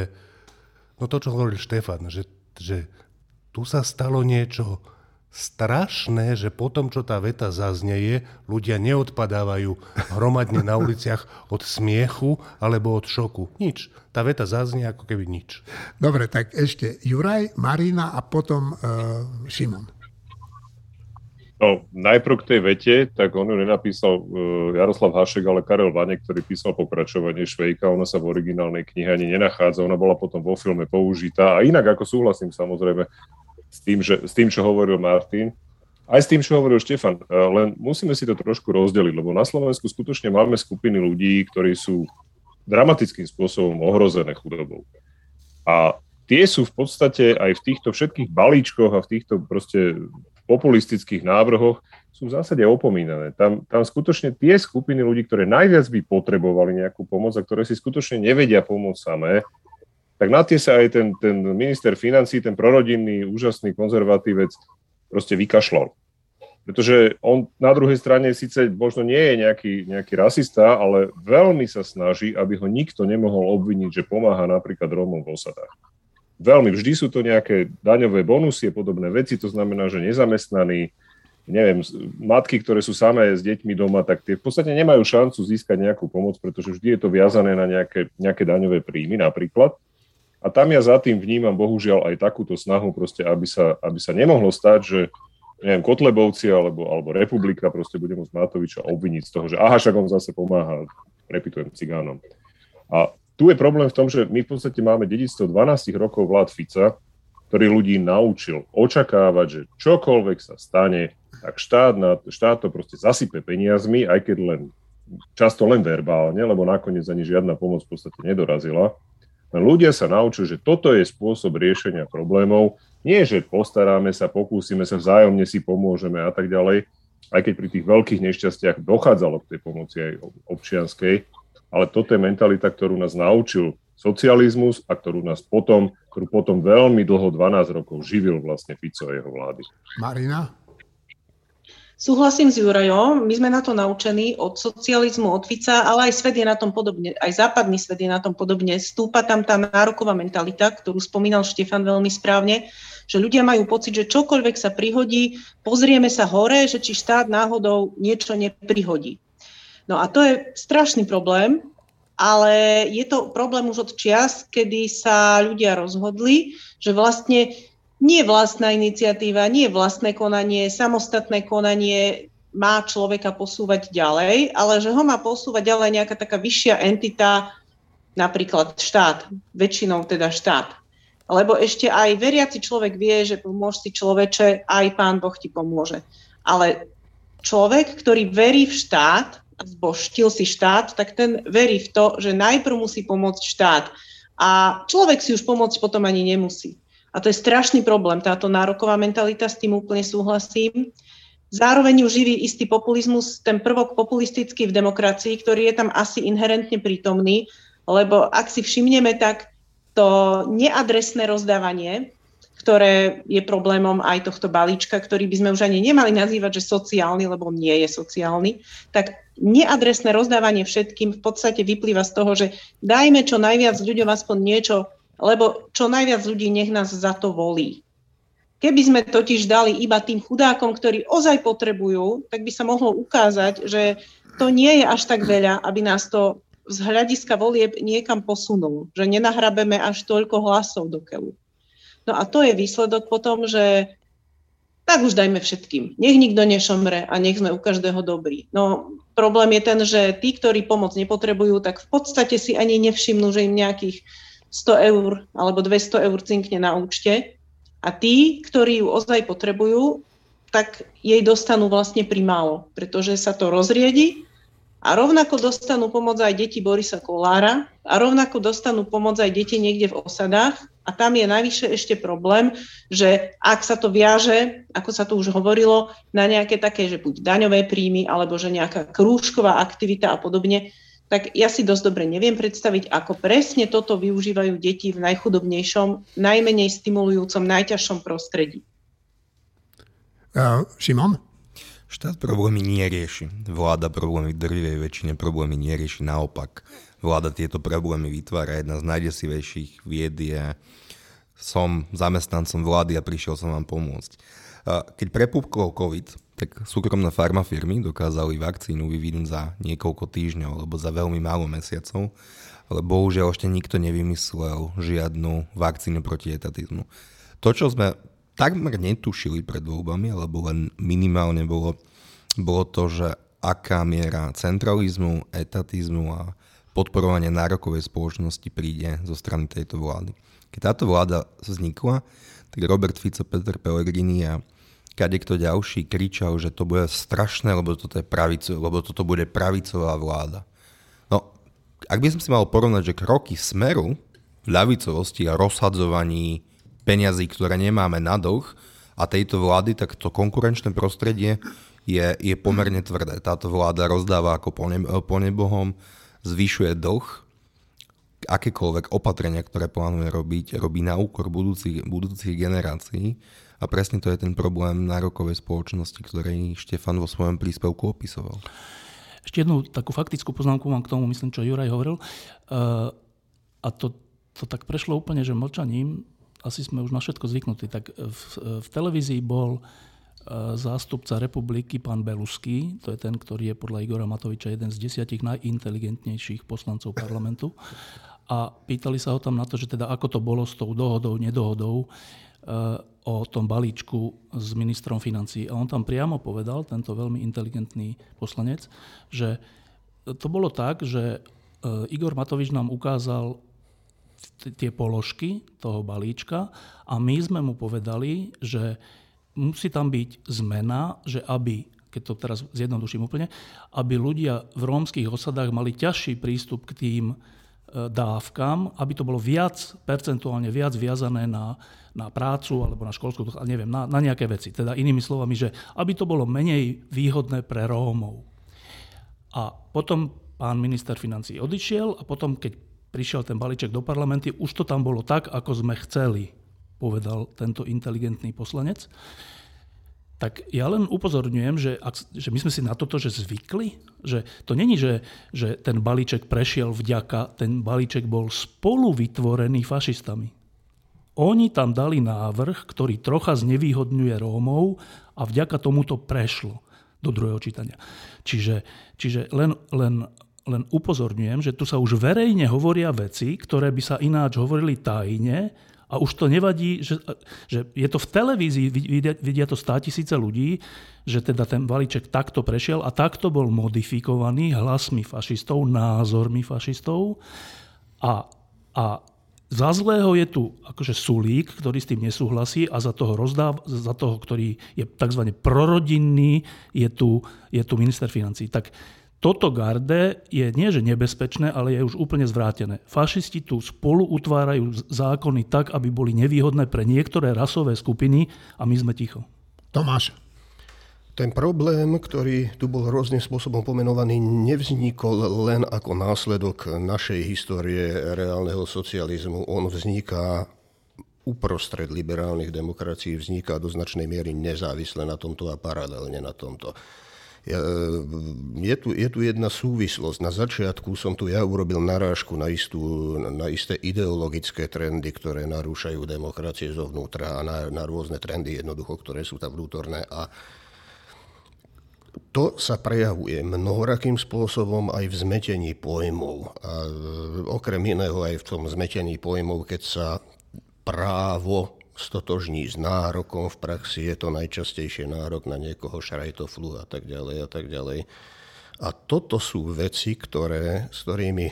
no to, čo hovoril Štefán, že, že tu sa stalo niečo strašné, že potom, čo tá veta zaznieje, ľudia neodpadávajú hromadne na uliciach od smiechu alebo od šoku. Nič. Tá veta zaznie ako keby nič. Dobre, tak ešte Juraj, Marina a potom uh, Šimon. No, najprv k tej vete, tak on ju nenapísal uh, Jaroslav Hašek, ale Karel Vanek, ktorý písal pokračovanie Švejka. Ona sa v originálnej knihe ani nenachádza. Ona bola potom vo filme použitá. A inak, ako súhlasím samozrejme, S tým, že, s tým, čo hovoril Martin, aj s tým, čo hovoril Štefan. Len musíme si to trošku rozdeliť, lebo na Slovensku skutočne máme skupiny ľudí, ktorí sú dramatickým spôsobom ohrozené chudobou. A tie sú v podstate aj v týchto všetkých balíčkoch a v týchto proste populistických návrhoch sú v zásade opomínané. Tam, tam skutočne tie skupiny ľudí, ktoré najviac by potrebovali nejakú pomoc a ktoré si skutočne nevedia pomôcť samé, tak na tie sa aj ten, ten minister financií, ten prorodinný, úžasný konzervatívec proste vykašľal. Pretože on na druhej strane síce možno nie je nejaký, nejaký rasista, ale veľmi sa snaží, aby ho nikto nemohol obviniť, že pomáha napríklad Rómom v osadách. Veľmi. Vždy sú to nejaké daňové bonusy a podobné veci, to znamená, že nezamestnaní, neviem, matky, ktoré sú samé s deťmi doma, tak tie v podstate nemajú šancu získať nejakú pomoc, pretože vždy je to viazané na nejaké, nejaké daňové príjmy napríklad. A tam ja za tým vnímam, bohužiaľ, aj takúto snahu, proste, aby sa, aby sa nemohlo stať, že neviem, Kotlebovci alebo, alebo Republika proste bude môcť Matoviča obviniť z toho, že aha, však on zase pomáha, repitujem, cigánom. A tu je problém v tom, že my v podstate máme dedičstvo dvanásť rokov vlád Fica, ktorý ľudí naučil očakávať, že čokoľvek sa stane, tak štát, na, štát to proste zasype peniazmi, aj keď len, často len verbálne, lebo nakoniec ani žiadna pomoc v podstate nedorazila. Ľudia sa naučujú, že toto je spôsob riešenia problémov. Nie, že postaráme sa, pokúsime sa, vzájomne si pomôžeme a tak ďalej, aj keď pri tých veľkých nešťastiach dochádzalo k tej pomoci aj občianskej, ale toto je mentalita, ktorú nás naučil socializmus a ktorú nás potom, ktorú potom veľmi dlho, dvanásť rokov, živil vlastne Fico a jeho vlády. Marina? Súhlasím s Jurajom, my sme na to naučení od socializmu, od Fica, ale aj svet je na tom podobne, aj západný svet je na tom podobne. Stúpa tam tá nároková mentalita, ktorú spomínal Štefan veľmi správne, že ľudia majú pocit, že čokoľvek sa prihodí, pozrieme sa hore, že či štát náhodou niečo neprihodí. No a to je strašný problém, ale je to problém už od čias, kedy sa ľudia rozhodli, že vlastne nie vlastná iniciatíva, nie vlastné konanie, samostatné konanie má človeka posúvať ďalej, ale že ho má posúvať ďalej nejaká taká vyššia entita, napríklad štát, väčšinou teda štát. Lebo ešte aj veriaci človek vie, že pomôž si človeče, aj Pán Boh ti pomôže. Ale človek, ktorý verí v štát, zboštil si štát, tak ten verí v to, že najprv musí pomôcť štát. A človek si už pomôcť potom ani nemusí. A to je strašný problém, táto nároková mentalita, s tým úplne súhlasím. Zároveň už živí istý populizmus, ten prvok populistický v demokracii, ktorý je tam asi inherentne prítomný, lebo ak si všimneme, tak to neadresné rozdávanie, ktoré je problémom aj tohto balíčka, ktorý by sme už ani nemali nazývať, že sociálny, lebo nie je sociálny, tak neadresné rozdávanie všetkým v podstate vyplýva z toho, že dajme čo najviac ľuďom aspoň niečo, lebo čo najviac ľudí nech nás za to volí. Keby sme totiž dali iba tým chudákom, ktorí ozaj potrebujú, tak by sa mohlo ukázať, že to nie je až tak veľa, aby nás to z hľadiska volieb niekam posunulo, že nenahrabeme až toľko hlasov do keľu. No a to je výsledok potom, že tak už dajme všetkým. Nech nikto nešomre a nech sme u každého dobrí. No problém je ten, že tí, ktorí pomoc nepotrebujú, tak v podstate si ani nevšimnú, že im nejakých sto eur alebo dvesto eur cinkne na účte. A tí, ktorí ju ozaj potrebujú, tak jej dostanú vlastne primálo, pretože sa to rozriedi a rovnako dostanú pomoc aj deti Borisa Kollára a rovnako dostanú pomoc aj deti niekde v osadách. A tam je najvyššie ešte problém, že ak sa to viaže, ako sa tu už hovorilo, na nejaké také, že buď daňové príjmy, alebo že nejaká krúžková aktivita a podobne, tak ja si dosť dobre neviem predstaviť, ako presne toto využívajú deti v najchudobnejšom, najmenej stimulujúcom, najťažšom prostredí. Uh, Šimon? Štát problémy nerieši. Vláda problémy v drvivej väčšine problémy nerieši. Naopak, vláda tieto problémy vytvára. Jedna z najdesivejších vied je som zamestnancom vlády a prišiel som vám pomôcť. Keď prepúkol COVID, tak súkromné farmafirmy dokázali vakcínu vyvinúť za niekoľko týždňov alebo za veľmi málo mesiacov, ale bohužiaľ ešte nikto nevymyslel žiadnu vakcínu proti etatizmu. To, čo sme takmer netušili pred voľbami, alebo len minimálne bolo, bolo to, že aká miera centralizmu, etatizmu a podporovania nárokovej spoločnosti príde zo strany tejto vlády. Keď táto vláda vznikla, tak Robert Fico, Peter Pellegrini a kadekto ďalší kričal, že to bude strašné, lebo toto je pravico, lebo toto bude pravicová vláda. No, ak by som si mal porovnať, že kroky Smeru v ľavicovosti a rozhadzovaní peňazí, ktoré nemáme na doch a tejto vlády, tak to konkurenčné prostredie je, je pomerne tvrdé. Táto vláda rozdáva ako po, ne, po nebohom, zvyšuje doch. Akékoľvek opatrenia, ktoré plánuje robiť, robí na úkor budúcich, budúcich generácií. A presne to je ten problém nárokovej spoločnosti, ktorý Štefán vo svojom príspevku opisoval. Ešte jednu takú faktickú poznámku mám k tomu, myslím, čo Juraj hovoril. Uh, a to, to tak prešlo úplne, že mlčaním. Asi sme už na všetko zvyknutí. Tak v, v televízii bol zástupca republiky, pán Belusky, to je ten, ktorý je podľa Igora Matoviča jeden z desiatich najinteligentnejších poslancov parlamentu. A pýtali sa ho tam na to, že teda ako to bolo s tou dohodou, nedohodou o tom balíčku s ministrom financií. A on tam priamo povedal, tento veľmi inteligentný poslanec, že to bolo tak, že Igor Matovič nám ukázal tie položky toho balíčka a my sme mu povedali, že musí tam byť zmena, že aby, keď to teraz zjednoduším úplne, aby ľudia v rómskych osadách mali ťažší prístup k tým dávkam, aby to bolo viac, percentuálne viac viazané na, na prácu alebo na školskú, neviem, na, na nejaké veci. Teda inými slovami, že aby to bolo menej výhodné pre Rómov. A potom pán minister financií odišiel a potom, keď prišiel ten balíček do parlamenty, už to tam bolo tak, ako sme chceli, povedal tento inteligentný poslanec. Tak ja len upozorňujem, že, že my sme si na toto že zvykli, že to není, že, že ten balíček prešiel vďaka, ten balíček bol spolu vytvorený fašistami. Oni tam dali návrh, ktorý trocha znevýhodňuje Rómov a vďaka tomu to prešlo do druhého čítania. Čiže, čiže len... len Len upozorňujem, že tu sa už verejne hovoria veci, ktoré by sa ináč hovorili tajne a už to nevadí, že, že je to v televízii, vidia, vidia to státisíce ľudí, že teda ten balíček takto prešiel a takto bol modifikovaný hlasmi fašistov, názormi fašistov a, a za zlého je tu akože Sulík, ktorý s tým nesúhlasí a za toho, rozdáv, za toho ktorý je tzv. Prorodinný, je tu, je tu minister financií. Tak toto garde je nie že nebezpečné, ale je už úplne zvrátené. Fašisti tu spolu utvárajú zákony tak, aby boli nevýhodné pre niektoré rasové skupiny a my sme ticho. Tomáš. Ten problém, ktorý tu bol rôznym spôsobom pomenovaný, nevznikol len ako následok našej histórie reálneho socializmu. On vzniká uprostred liberálnych demokracií, vzniká do značnej miery nezávisle na tomto a paralelne na tomto. Je tu, je tu jedna súvislosť. Na začiatku som tu ja urobil narážku na, istú, na isté ideologické trendy, ktoré narúšajú demokracie zovnútra a na, na rôzne trendy jednoducho, ktoré sú tam vnútorné. A to sa prejavuje mnohorakým spôsobom aj v zmetení pojmov. A okrem iného aj v tom zmetení pojmov, keď sa právo stotožní s nárokom. V praxi je to najčastejšie nárok na niekoho, šrajtoflu a tak ďalej a tak ďalej. A toto sú veci, ktoré, s ktorými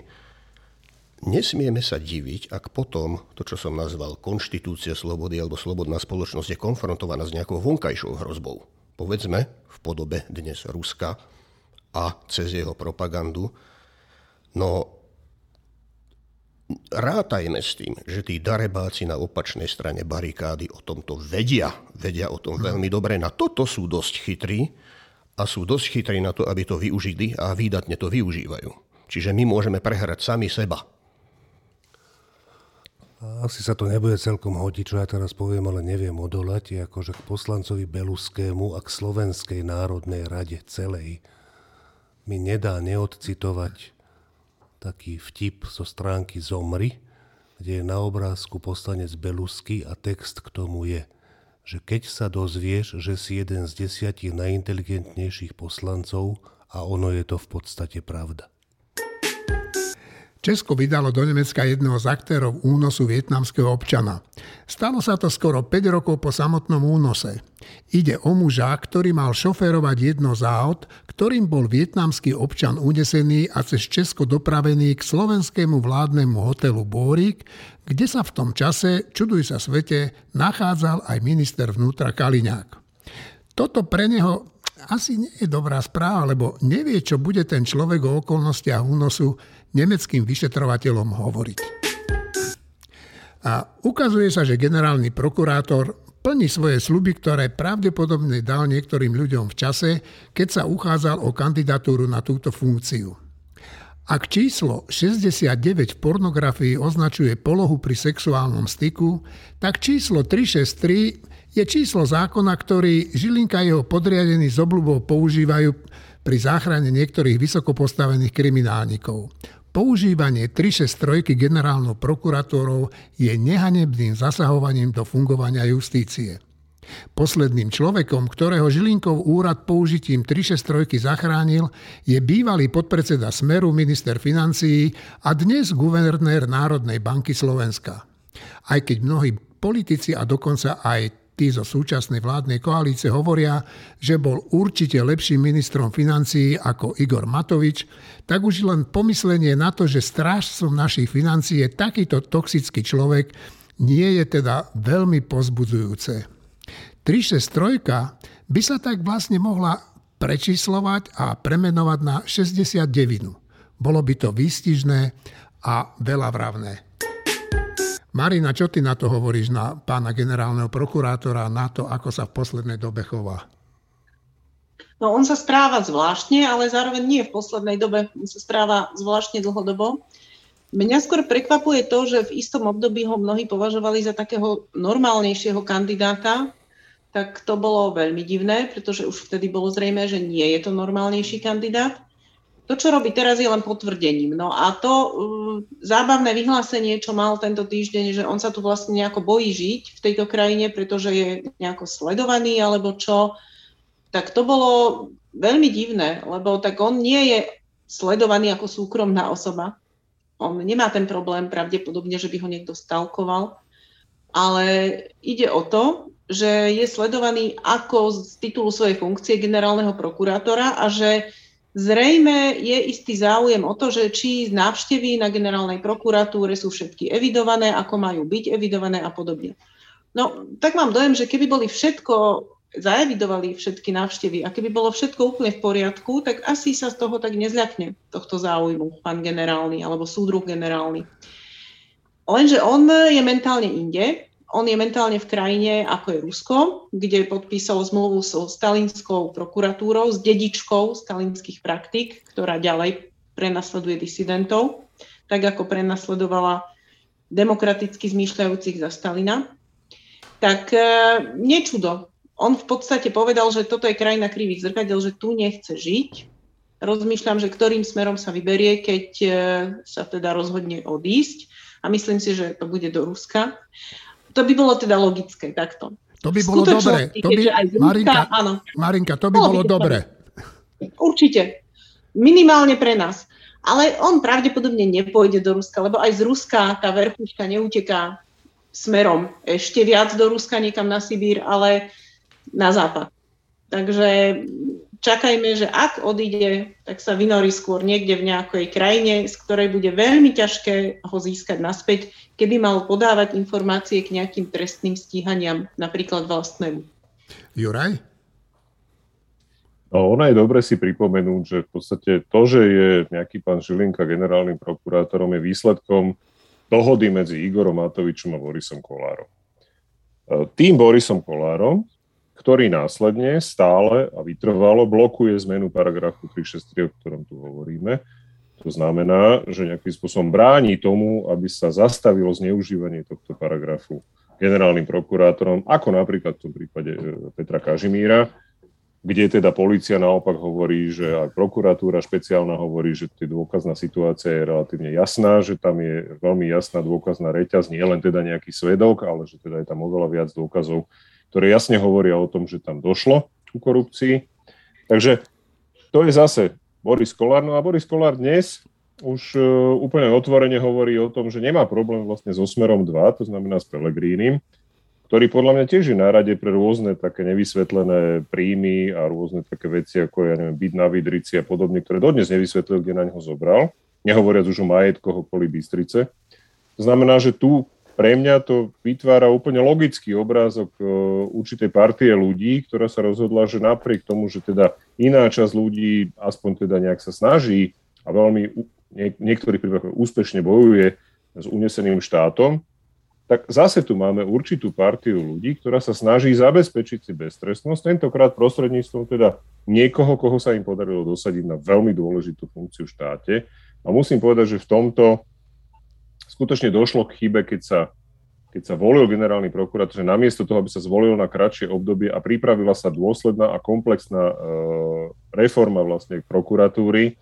nesmieme sa diviť, ak potom to, čo som nazval konštitúcia slobody alebo slobodná spoločnosť, je konfrontovaná s nejakou vonkajšou hrozbou. Povedzme v podobe dnes Ruska a cez jeho propagandu. No rátajme s tým, že tí darebáci na opačnej strane barikády o tomto vedia. Vedia o tom veľmi dobre. Na toto sú dosť chytrí a sú dosť chytrí na to, aby to využili a výdatne to využívajú. Čiže my môžeme prehrať sami seba. Asi sa to nebude celkom hodiť, čo ja teraz poviem, ale neviem odolať. Je akože k poslancovi Beluskému a k Slovenskej národnej rade celej mi nedá neodcitovať taký vtip zo stránky Zomri, kde je na obrázku poslanec Belusky a text k tomu je, že keď sa dozvieš, že si jeden z desiatich najinteligentnejších poslancov, a ono je to v podstate pravda. Česko vydalo do Nemecka jedného z aktérov únosu vietnamského občana. Stalo sa to skoro päť rokov po samotnom únose. Ide o muža, ktorý mal šoférovať jedno z áut, ktorým bol vietnamský občan unesený a cez Česko dopravený k slovenskému vládnemu hotelu Bórik, kde sa v tom čase, čuduj sa svete, nachádzal aj minister vnútra Kaliňák. Toto pre neho asi nie je dobrá správa, lebo nevie, čo bude ten človek o okolnostiach únosu nemeckým vyšetrovateľom hovoriť. A ukazuje sa, že generálny prokurátor plní svoje sľuby, ktoré pravdepodobne dal niektorým ľuďom v čase, keď sa uchádzal o kandidatúru na túto funkciu. Ak číslo šesťdesiatdeväť v pornografii označuje polohu pri sexuálnom styku, tak číslo tri šesť tri je číslo zákona, ktorý Žilinka a jeho podriadení s obľubou používajú pri záchrane niektorých vysokopostavených kriminálnikov. Používanie tri šesť tri generálnou prokuratúrou je nehanebným zasahovaním do fungovania justície. Posledným človekom, ktorého Žilinkov úrad použitím tri šesť tri zachránil, je bývalý podpredseda Smeru, minister financií a dnes guvernér Národnej banky Slovenska. Aj keď mnohí politici a dokonca aj tí zo súčasnej vládnej koalície hovoria, že bol určite lepším ministrom financií ako Igor Matovič, tak už len pomyslenie na to, že strážcom našich financií je takýto toxický človek, nie je teda veľmi povzbudzujúce. tri šesť tri by sa tak vlastne mohla prečíslovať a premenovať na šesťdesiatdeväť. Bolo by to výstižné a veľavravné. Marina, čo ty na to hovoríš, na pána generálneho prokurátora, na to, ako sa v poslednej dobe chová? No, on sa správa zvláštne, ale zároveň nie v poslednej dobe. On sa správa zvláštne dlhodobo. Mňa skôr prekvapuje to, že v istom období ho mnohí považovali za takého normálnejšieho kandidáta. Tak to bolo veľmi divné, pretože už vtedy bolo zrejmé, že nie je to normálnejší kandidát. To, čo robí teraz, je len potvrdením. No a to uh, zábavné vyhlásenie, čo mal tento týždeň, že on sa tu vlastne nejako bojí žiť v tejto krajine, pretože je nejako sledovaný alebo čo, tak to bolo veľmi divné, lebo tak on nie je sledovaný ako súkromná osoba. On nemá ten problém pravdepodobne, že by ho niekto stalkoval, ale ide o to, že je sledovaný ako z titulu svojej funkcie generálneho prokurátora a že zrejme je istý záujem o to, že či návštevy na generálnej prokuratúre sú všetky evidované, ako majú byť evidované a podobne. No, tak mám dojem, že keby boli všetko, zaevidovali všetky návštevy a keby bolo všetko úplne v poriadku, tak asi sa z toho tak nezľakne, tohto záujmu, pán generálny alebo súdruh generálny. Lenže on je mentálne inde. On je mentálne v krajine, ako je Rusko, kde podpísal zmluvu so stalinskou prokuratúrou, s dedičkou stalinských praktík, ktorá ďalej prenasleduje disidentov, tak ako prenasledovala demokraticky zmýšľajúcich za Stalina. Tak e, nečudo. On v podstate povedal, že toto je krajina krivých zrkadiel, že tu nechce žiť. Rozmýšľam, že ktorým smerom sa vyberie, keď e, sa teda rozhodne odísť. A myslím si, že to bude do Ruska. To by bolo teda logické, takto. To by bolo dobre. To by, Ruska, Marinka, Marinka, to by bolo, bolo dobre. Určite. Minimálne pre nás. Ale on pravdepodobne nepôjde do Ruska, lebo aj z Ruska tá verchuška neuteká smerom ešte viac do Ruska, niekam na Sibír, ale na západ. Takže čakajme, že ak odíde, tak sa vynorí skôr niekde v nejakej krajine, z ktorej bude veľmi ťažké ho získať naspäť, keby mal podávať informácie k nejakým trestným stíhaniam, napríklad vlastnému. Juraj? No, ono je dobre si pripomenúť, že v podstate to, že je nejaký pán Žilinka generálnym prokurátorom, je výsledkom dohody medzi Igorom Matovičom a Borisom Kollárom. Tým Borisom Kollárom, ktorý následne stále a vytrvalo blokuje zmenu paragrafu tri šesť tri, o ktorom tu hovoríme. To znamená, že nejakým spôsobom bráni tomu, aby sa zastavilo zneužívanie tohto paragrafu generálnym prokurátorom, ako napríklad v tom prípade Petra Kažimíra, kde teda polícia naopak hovorí, že aj prokuratúra špeciálna hovorí, že tá dôkazná situácia je relatívne jasná, že tam je veľmi jasná dôkazná reťaz, nie len teda nejaký svedok, ale že teda je tam oveľa viac dôkazov, ktoré jasne hovoria o tom, že tam došlo ku korupcii. Takže to je zase Boris Kollár. No a Boris Kollár dnes už úplne otvorene hovorí o tom, že nemá problém vlastne so Smerom dva, to znamená s Pellegrinim, ktorý podľa mňa tiež je na rade pre rôzne také nevysvetlené príjmy a rôzne také veci, ako ja neviem, byt na Vidrici a podobne, ktoré dodnes nevysvetlil, kde na ňo zobral, nehovoriac už o majetkoch okolí Bystrice. To znamená, že tu pre mňa to vytvára úplne logický obrázok určitej partie ľudí, ktorá sa rozhodla, že napriek tomu, že teda iná časť ľudí aspoň teda nejak sa snaží a veľmi v niektorých prípadoch úspešne bojuje s uneseným štátom, tak zase tu máme určitú partiu ľudí, ktorá sa snaží zabezpečiť si beztrestnosť, tentokrát prostredníctvom teda niekoho, koho sa im podarilo dosadiť na veľmi dôležitú funkciu v štáte. A musím povedať, že v tomto skutočne došlo k chybe, keď sa, keď sa volil generálny prokurátor, že namiesto toho, aby sa zvolil na kratšie obdobie a pripravila sa dôsledná a komplexná e, reforma vlastne prokuratúry,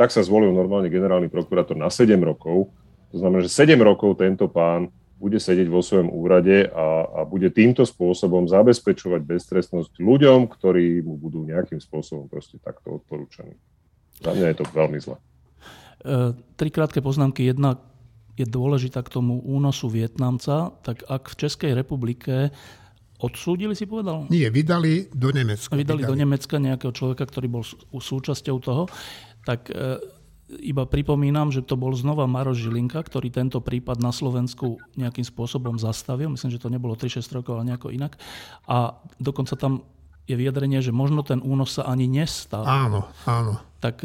tak sa zvolil normálne generálny prokurátor na sedem rokov. To znamená, že sedem rokov tento pán bude sedieť vo svojom úrade a, a bude týmto spôsobom zabezpečovať beztrestnosť ľuďom, ktorí mu budú nejakým spôsobom proste takto odporúčaní. Za mňa je to veľmi zle. E, tri krátke poznámky. Jedna je dôležitá k tomu únosu Vietnamca, tak ak v Českej republike odsúdili, si povedal? Nie, vydali do Nemecka. Vydali, vydali do Nemecka nejakého človeka, ktorý bol súčasťou toho, tak... E, Iba pripomínam, že to bol znova Maroš Žilinka, ktorý tento prípad na Slovensku nejakým spôsobom zastavil. Myslím, že to nebolo tri šesť rokov, ale nejako inak. A dokonca tam je vyjadrenie, že možno ten únos sa ani nestal. Áno, áno. Tak,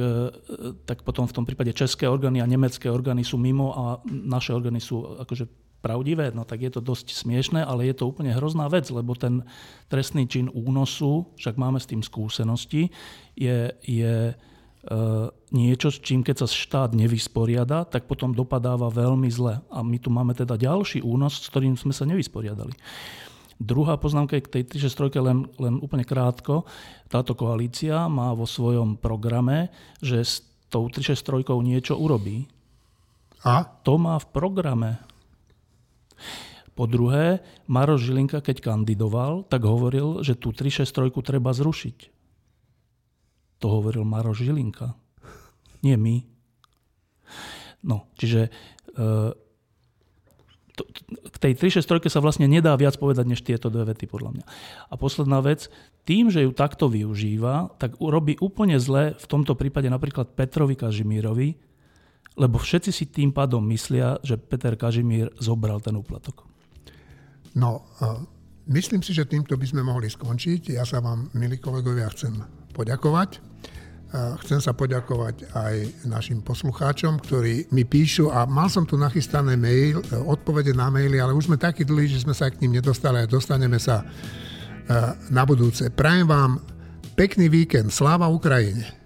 tak potom v tom prípade české orgány a nemecké orgány sú mimo a naše orgány sú akože... pravdivé, no tak je to dosť smiešné, ale je to úplne hrozná vec, lebo ten trestný čin únosu, však máme s tým skúsenosti, je... je niečo, s čím keď sa štát nevysporiada, tak potom dopadáva veľmi zle. A my tu máme teda ďalší únos, s ktorým sme sa nevysporiadali. Druhá poznámka je k tej tri šesť tri, len, len úplne krátko. Táto koalícia má vo svojom programe, že s tou tri šesť tri niečo urobí. A? To má v programe. Po druhé, Maroš Žilinka, keď kandidoval, tak hovoril, že tú tri šesť tri treba zrušiť. To hovoril Maroš Žilinka. Nie my. No, čiže uh, to, k tej tri šesť tri sa vlastne nedá viac povedať, než tieto dve vety, podľa mňa. A posledná vec, tým, že ju takto využíva, tak urobí úplne zle v tomto prípade napríklad Petrovi Kažimírovi, lebo všetci si tým pádom myslia, že Peter Kažimír zobral ten úplatok. No, uh, myslím si, že týmto by sme mohli skončiť. Ja sa vám, milí kolegovia, chcem poďakovať. Chcem sa poďakovať aj našim poslucháčom, ktorí mi píšu, a mal som tu nachystané mail, odpovede na maily, ale už sme takí dlhí, že sme sa k ním nedostali a dostaneme sa na budúce. Prajem vám pekný víkend. Sláva Ukrajine!